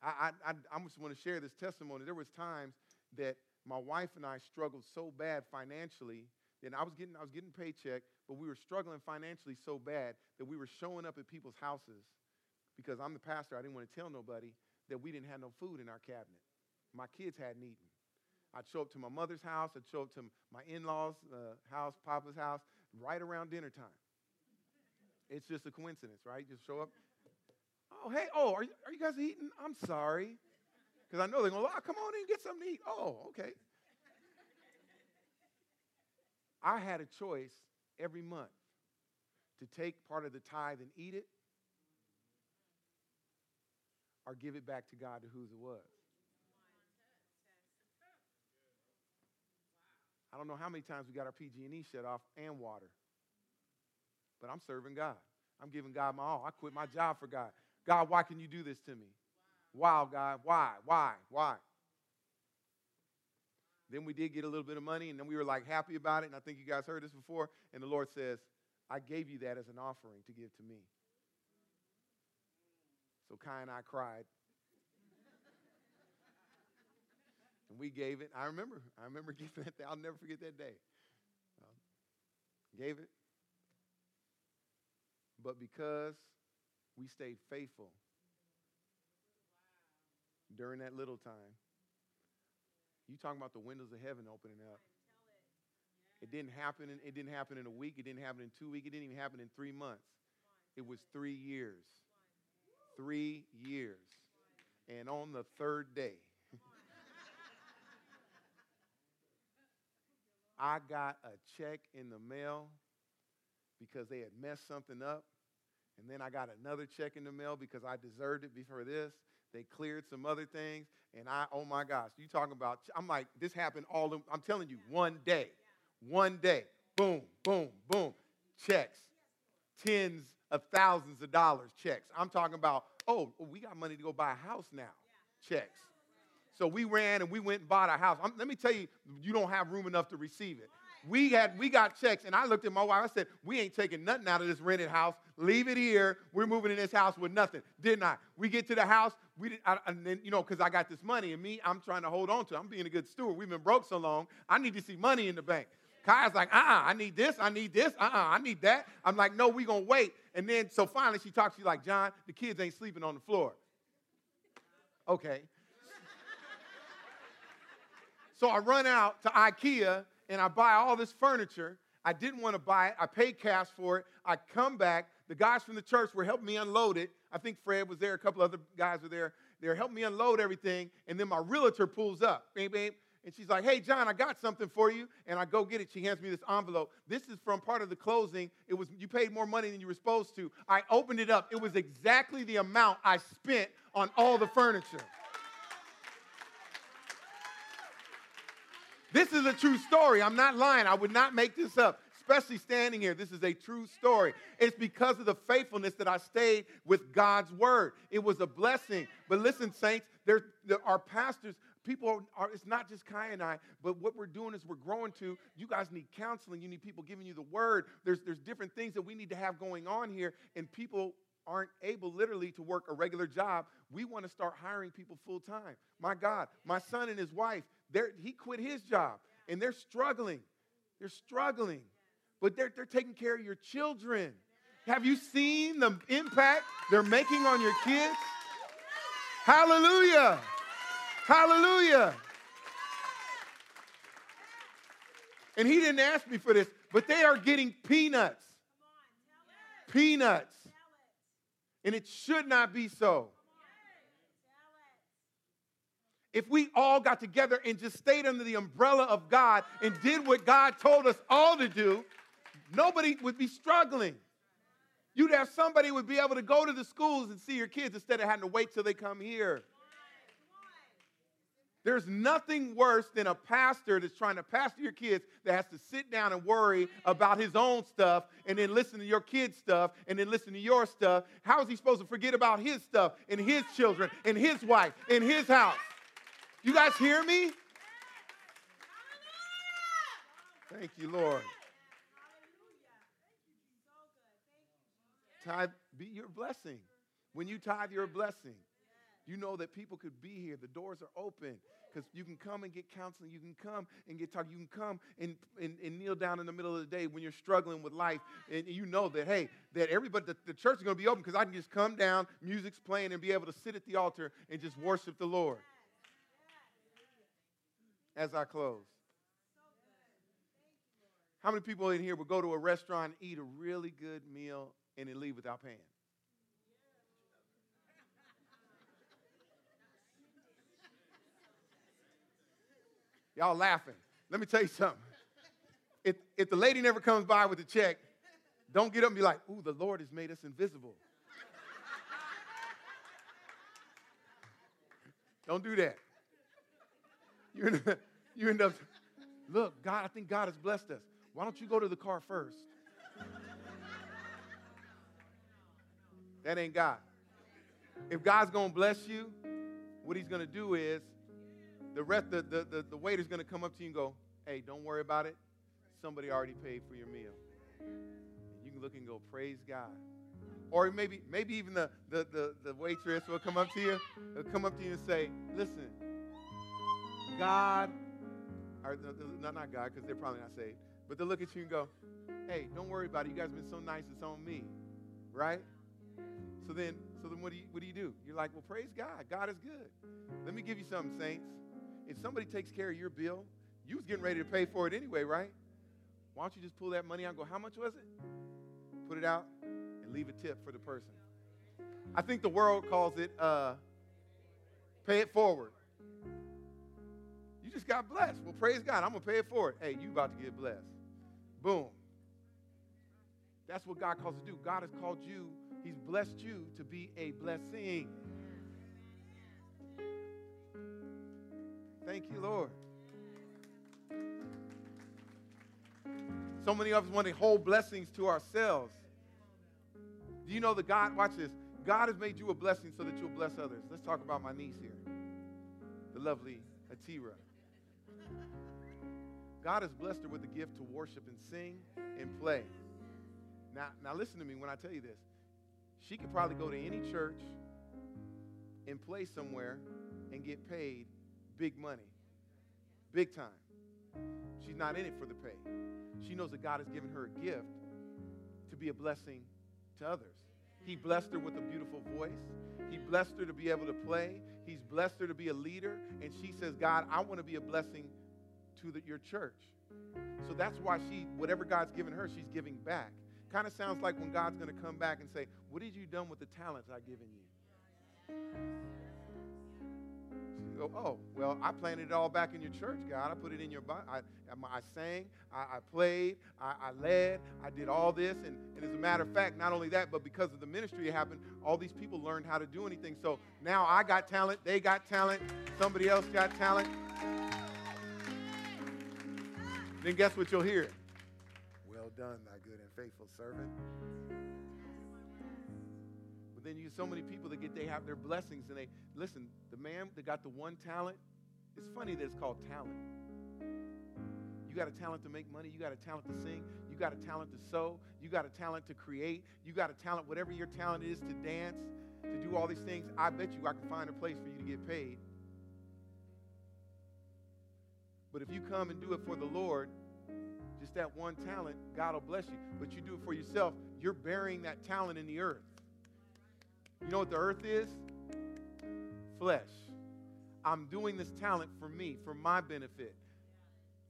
I, I, I just want to share this testimony. There was times that my wife and I struggled so bad financially, and I was getting I was getting paycheck, but we were struggling financially so bad that we were showing up at people's houses because I'm the pastor. I didn't want to tell nobody that we didn't have no food in our cabinet. My kids hadn't eaten. I'd show up to my mother's house. I'd show up to my in-laws' uh, house, Papa's house, right around dinner time. It's just a coincidence, right? Just show up. Oh, hey, oh, are you, are you guys eating? I'm sorry. Because I know they're going to, oh, come on in and get something to eat. Oh, okay. I had a choice every month to take part of the tithe and eat it or give it back to God to whose it was. I don't know how many times we got our P G and E shut off and water, but I'm serving God. I'm giving God my all. I quit my job for God. God, why can you do this to me? Wow, God, why, why, why? Then we did get a little bit of money, and then we were, like, happy about it, and I think you guys heard this before, and the Lord says, I gave you that as an offering to give to me. So Kai and I cried, and we gave it. I remember. I remember giving that. I'll never forget that day. Um, gave it. But because we stayed faithful during that little time, you talking about the windows of heaven opening up. It didn't happen. In, it didn't happen in a week. It didn't happen in two weeks. It didn't even happen in three months. It was three years. Three years. And on the third day, I got a check in the mail because they had messed something up. And then I got another check in the mail because I deserved it before this. They cleared some other things. And I, oh my gosh, you talking about, I'm like, this happened all, in, I'm telling you, one day. One day. Boom, boom, boom. Checks. Tens of thousands of dollars checks. I'm talking about, oh, we got money to go buy a house now. Checks. So we ran and we went and bought a house. I'm, let me tell you, you don't have room enough to receive it. We had we got checks, and I looked at my wife. I said, we ain't taking nothing out of this rented house. Leave it here. We're moving in this house with nothing, didn't I? We get to the house, we did, I, and then, you know, because I got this money, and me, I'm trying to hold on to it. I'm being a good steward. We've been broke so long. I need to see money in the bank. Kai's like, uh-uh, I need this, I need this, uh-uh, I need that. I'm like, no, we're going to wait. And then, so finally she talks, she's like, John, the kids ain't sleeping on the floor. Okay. So I run out to IKEA, and I buy all this furniture. I didn't want to buy it. I paid cash for it. I come back. The guys from the church were helping me unload it. I think Fred was there. A couple other guys were there. They were helping me unload everything. And then my realtor pulls up. Bam, bam. And she's like, hey, John, I got something for you. And I go get it. She hands me this envelope. This is from part of the closing. It was, you paid more money than you were supposed to. I opened it up. It was exactly the amount I spent on all the furniture. This is a true story. I'm not lying. I would not make this up, especially standing here. This is a true story. It's because of the faithfulness that I stayed with God's word. It was a blessing. But listen, saints, there, there are pastors. People are, it's not just Kai and I, but what we're doing is we're growing to, you guys need counseling. You need people giving you the word. There's, there's different things that we need to have going on here, and people aren't able literally to work a regular job, we want to start hiring people full time. My God, my son and his wife, he quit his job, and they're struggling. They're struggling, but they're, they're taking care of your children. Have you seen the impact they're making on your kids? Hallelujah. Hallelujah. And he didn't ask me for this, but they are getting peanuts. Peanuts. And it should not be so. If we all got together and just stayed under the umbrella of God and did what God told us all to do, nobody would be struggling. You'd have somebody who would be able to go to the schools and see your kids instead of having to wait till they come here. There's nothing worse than a pastor that's trying to pastor your kids that has to sit down and worry about his own stuff and then listen to your kids' stuff and then listen to your stuff. How is he supposed to forget about his stuff and his children and his wife and his house? You guys hear me? Thank you, Lord. Tithe, be your blessing. When you tithe, you're a blessing. You know that people could be here. The doors are open because you can come and get counseling. You can come and get talk. You can come and, and, and kneel down in the middle of the day when you're struggling with life. And you know that, hey, that everybody, the, the church is going to be open because I can just come down, music's playing, and be able to sit at the altar and just worship the Lord. As I close, how many people in here would go to a restaurant and eat a really good meal and then leave without paying? Y'all laughing. Let me tell you something. If, if the lady never comes by with a check, don't get up and be like, ooh, the Lord has made us invisible. Don't do that. You end up, you end up, look, God, I think God has blessed us. Why don't you go to the car first? That ain't God. If God's going to bless you, what he's going to do is the, rest, the, the, the, the waiter's going to come up to you and go, hey, don't worry about it. Somebody already paid for your meal. You can look and go, praise God. Or maybe maybe even the, the, the, the waitress will come up to you, will come up to you and say, listen, God, or no, not God, because they're probably not saved, but they'll look at you and go, hey, don't worry about it. You guys have been so nice, it's on me, right? So then, so then what do you, what do you do? You're like, well, praise God. God is good. Let me give you something, saints. If somebody takes care of your bill, you was getting ready to pay for it anyway, right? Why don't you just pull that money out and go, how much was it? Put it out and leave a tip for the person. I think the world calls it uh, pay it forward. You just got blessed. Well, praise God. I'm going to pay it forward. Hey, you about to get blessed. Boom. That's what God calls to do. God has called you. He's blessed you to be a blessing. Thank you, Lord. So many of us want to hold blessings to ourselves. Do you know that God, watch this, God has made you a blessing so that you'll bless others. Let's talk about my niece here, the lovely Atira. God has blessed her with the gift to worship and sing and play. Now, now listen to me when I tell you this. She could probably go to any church and play somewhere and get paid big money, big time. She's not in it for the pay. She knows that God has given her a gift to be a blessing to others. He blessed her with a beautiful voice. He blessed her to be able to play. He's blessed her to be a leader. And she says, God, I want to be a blessing to the, your church. So that's why she, whatever God's given her, she's giving back. Kind of sounds like when God's going to come back and say, what did you done with the talents I've given you? She go, oh, well, I planted it all back in your church, God. I put it in your body. I, I sang, I, I played, I, I led, I did all this. And, and as a matter of fact, not only that, but because of the ministry it happened, all these people learned how to do anything. So now I got talent, they got talent, somebody else got talent. Then guess what you'll hear? Well done, thy good and faithful servant. But then you have so many people that get, they have their blessings and they, listen, the man that got the one talent, it's funny that it's called talent. You got a talent to make money. You got a talent to sing. You got a talent to sew. You got a talent to create. You got a talent, whatever your talent is, to dance, to do all these things. I bet you I can find a place for you to get paid. But if you come and do it for the Lord, just that one talent, God will bless you. But you do it for yourself, you're burying that talent in the earth. You know what the earth is? Flesh. I'm doing this talent for me, for my benefit,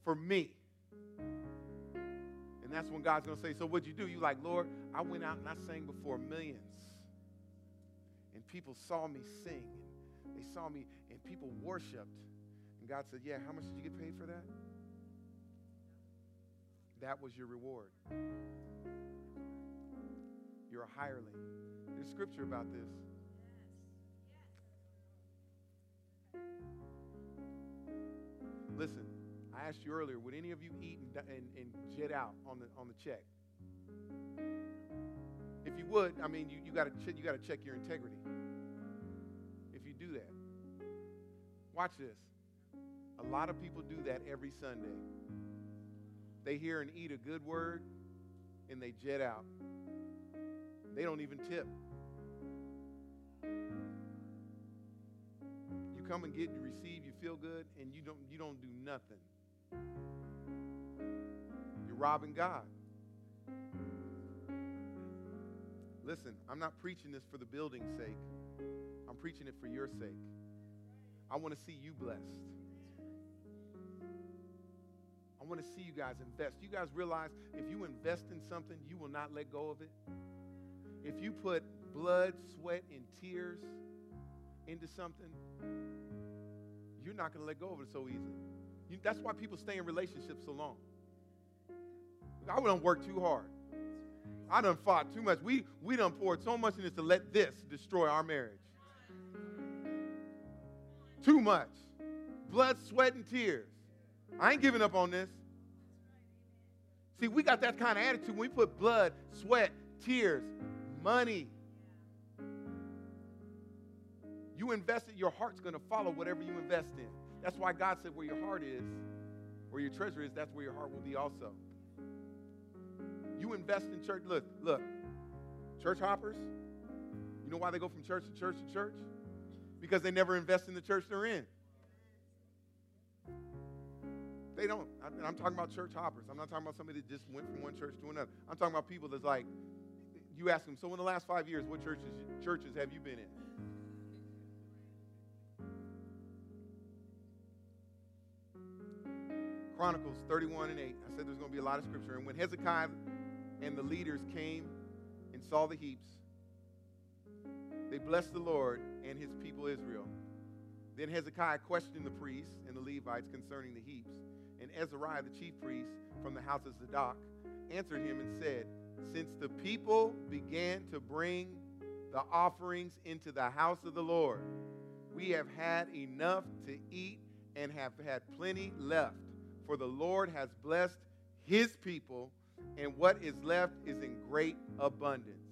for me. And that's when God's going to say, so what'd you do? You like, Lord, I went out and I sang before millions. And people saw me sing. They saw me and people worshiped. And God said, yeah, how much did you get paid for that? That was your reward. You're a hireling. There's scripture about this. Listen, I asked you earlier, would any of you eat and, and, and jet out on the on the check? If you would, I mean, you, you got to you got to check your integrity. If you do that, watch this. A lot of people do that every Sunday. They hear and eat a good word, and they jet out. They don't even tip. Come and get, you receive, you feel good, and you don't you don't do nothing. You're robbing God. Listen, I'm not preaching this for the building's sake. I'm preaching it for your sake. I want to see you blessed. I want to see you guys invest. You guys realize if you invest in something, you will not let go of it. If you put blood, sweat, and tears into something, you're not going to let go of it so easily. You, that's why people stay in relationships so long. I done worked too hard. I done fought too much. We, we done poured so much in this to let this destroy our marriage. Too much. Blood, sweat, and tears. I ain't giving up on this. See, we got that kind of attitude. When we put blood, sweat, tears, money, you invest it, your heart's going to follow whatever you invest in. That's why God said where your heart is, where your treasure is, that's where your heart will be also. You invest in church. Look, look, church hoppers, you know why they go from church to church to church? Because they never invest in the church they're in. They don't. I, I'm talking about church hoppers. I'm not talking about somebody that just went from one church to another. I'm talking about people that's like, you ask them, so in the last five years, what churches churches have you been in? Chronicles thirty-one and eight. I said there's going to be a lot of scripture. And when Hezekiah and the leaders came and saw the heaps, they blessed the Lord and his people Israel. Then Hezekiah questioned the priests and the Levites concerning the heaps. And Azariah, the chief priest from the house of Zadok, answered him and said, since the people began to bring the offerings into the house of the Lord, we have had enough to eat and have had plenty left. For the Lord has blessed his people, and what is left is in great abundance.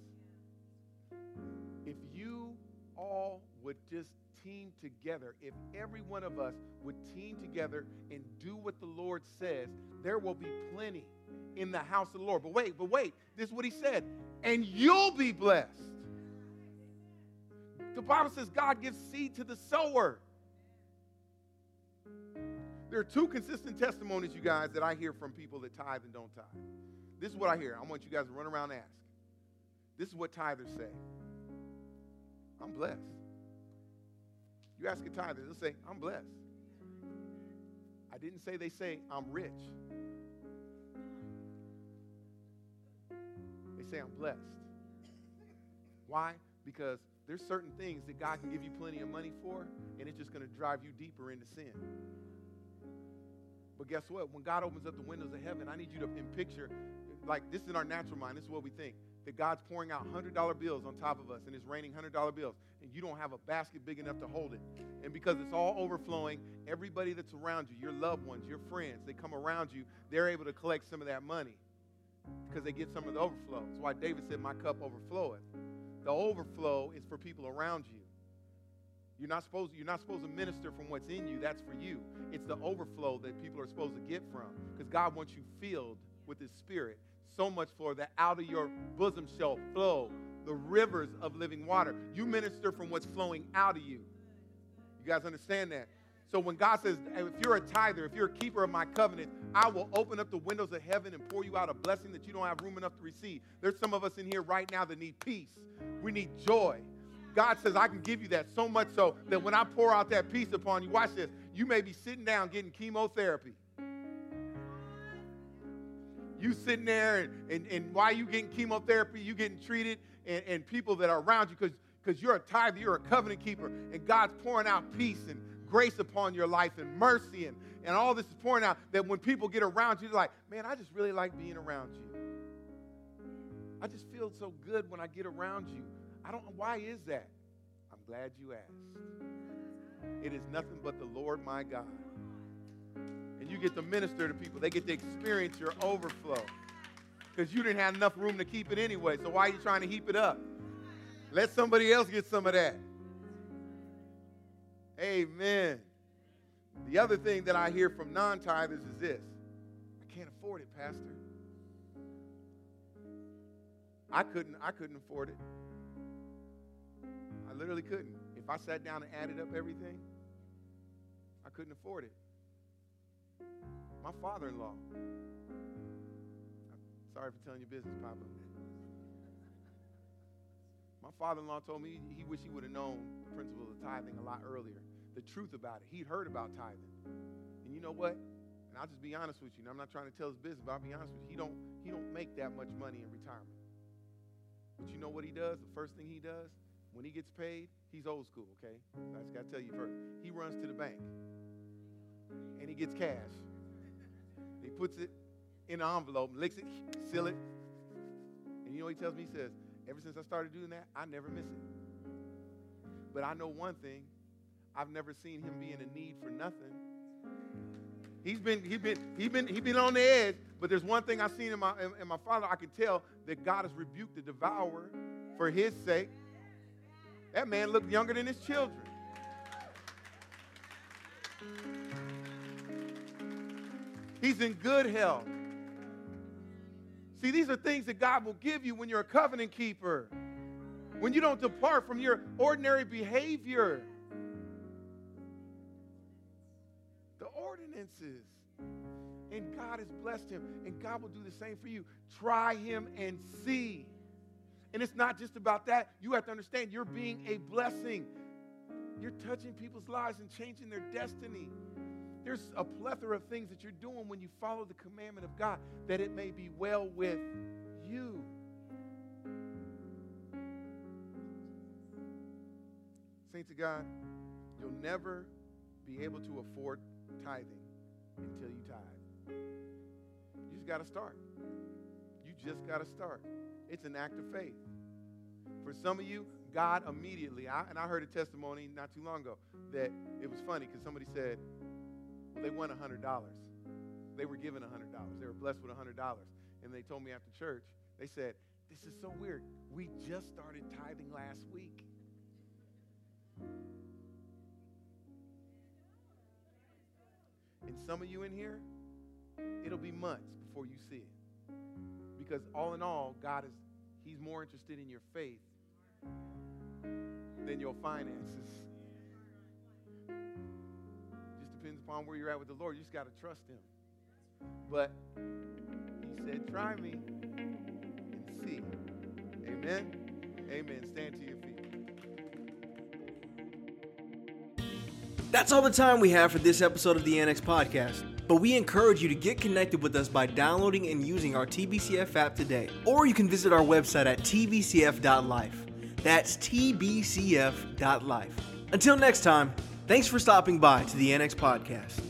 If you all would just team together, if every one of us would team together and do what the Lord says, there will be plenty in the house of the Lord. But wait, but wait, this is what he said, and you'll be blessed. The Bible says God gives seed to the sower. There are two consistent testimonies, you guys, that I hear from people that tithe and don't tithe. This is what I hear. I want you guys to run around and ask. This is what tithers say. I'm blessed. You ask a tither, they'll say, I'm blessed. I didn't say they say, I'm rich. They say, I'm blessed. Why? Because there's certain things that God can give you plenty of money for, and it's just going to drive you deeper into sin. But guess what? When God opens up the windows of heaven, I need you to picture, like this is in our natural mind, this is what we think, that God's pouring out one hundred dollar bills on top of us, and it's raining one hundred dollar bills, and you don't have a basket big enough to hold it. And because it's all overflowing, everybody that's around you, your loved ones, your friends, they come around you, they're able to collect some of that money because they get some of the overflow. That's why David said, my cup overfloweth. The overflow is for people around you. You're not supposed, you're not supposed to minister from what's in you. That's for you. It's the overflow that people are supposed to get from because God wants you filled with his spirit. So much, Lord, that out of your bosom shall flow the rivers of living water. You minister from what's flowing out of you. You guys understand that? So when God says, if you're a tither, if you're a keeper of my covenant, I will open up the windows of heaven and pour you out a blessing that you don't have room enough to receive. There's some of us in here right now that need peace. We need joy. God says, I can give you that, so much so that when I pour out that peace upon you, watch this, you may be sitting down getting chemotherapy. You sitting there, and, and, and while you getting chemotherapy, you getting treated, and, and people that are around you, because because you're a tither, you're a covenant keeper, and God's pouring out peace and grace upon your life and mercy, and, and all this is pouring out, that when people get around you, they're like, man, I just really like being around you. I just feel so good when I get around you. I don't know, why is that? I'm glad you asked. It is nothing but the Lord my God. And you get to minister to people. They get to experience your overflow, because you didn't have enough room to keep it anyway, so why are you trying to heap it up? Let somebody else get some of that. Amen. The other thing that I hear from non-tithers is this. I can't afford it, Pastor. I couldn't, I couldn't afford it. I literally couldn't. If I sat down and added up everything, I couldn't afford it. My father-in-law. I'm sorry for telling you business, Papa. My father-in-law told me he wished he would have known the principle of tithing a lot earlier, the truth about it. He'd heard about tithing. And you know what? And I'll just be honest with you. And I'm not trying to tell his business, but I'll be honest with you. He don't, he don't make that much money in retirement. But you know what he does? The first thing he does, when he gets paid, he's old school, okay? I just got to tell you first. He runs to the bank, and he gets cash. He puts it in an envelope, licks it, seal it. And you know what he tells me? He says, ever since I started doing that, I never miss it. But I know one thing. I've never seen him be in a need for nothing. He's been, he's been, he's been, he's been on the edge, but there's one thing I've seen in my, in my father. I could tell that God has rebuked the devourer for his sake. That man looked younger than his children. He's in good health. See, these are things that God will give you when you're a covenant keeper, when you don't depart from your ordinary behavior. The ordinances. And God has blessed him, and God will do the same for you. Try him and see. And it's not just about that. You have to understand you're being a blessing. You're touching people's lives and changing their destiny. There's a plethora of things that you're doing when you follow the commandment of God, that it may be well with you. Saints of God, you'll never be able to afford tithing until you tithe. You just got to start. You just got to start. It's an act of faith. For some of you, God immediately, I, and I heard a testimony not too long ago that it was funny because somebody said, well, they won one hundred dollars. They were given one hundred dollars. They were blessed with one hundred dollars. And they told me after church, they said, this is so weird. We just started tithing last week. And some of you in here, it'll be months before you see it. Because all in all, God is, he's more interested in your faith than your finances. Just depends upon where you're at with the Lord. You just got to trust him. But he said, try me and see. Amen? Amen. Stand to your feet. That's all the time we have for this episode of the Annex Podcast. But we encourage you to get connected with us by downloading and using our T B C F app today. Or you can visit our website at t b c f dot life. That's t b c f dot life. Until next time, thanks for stopping by to the Annex Podcast.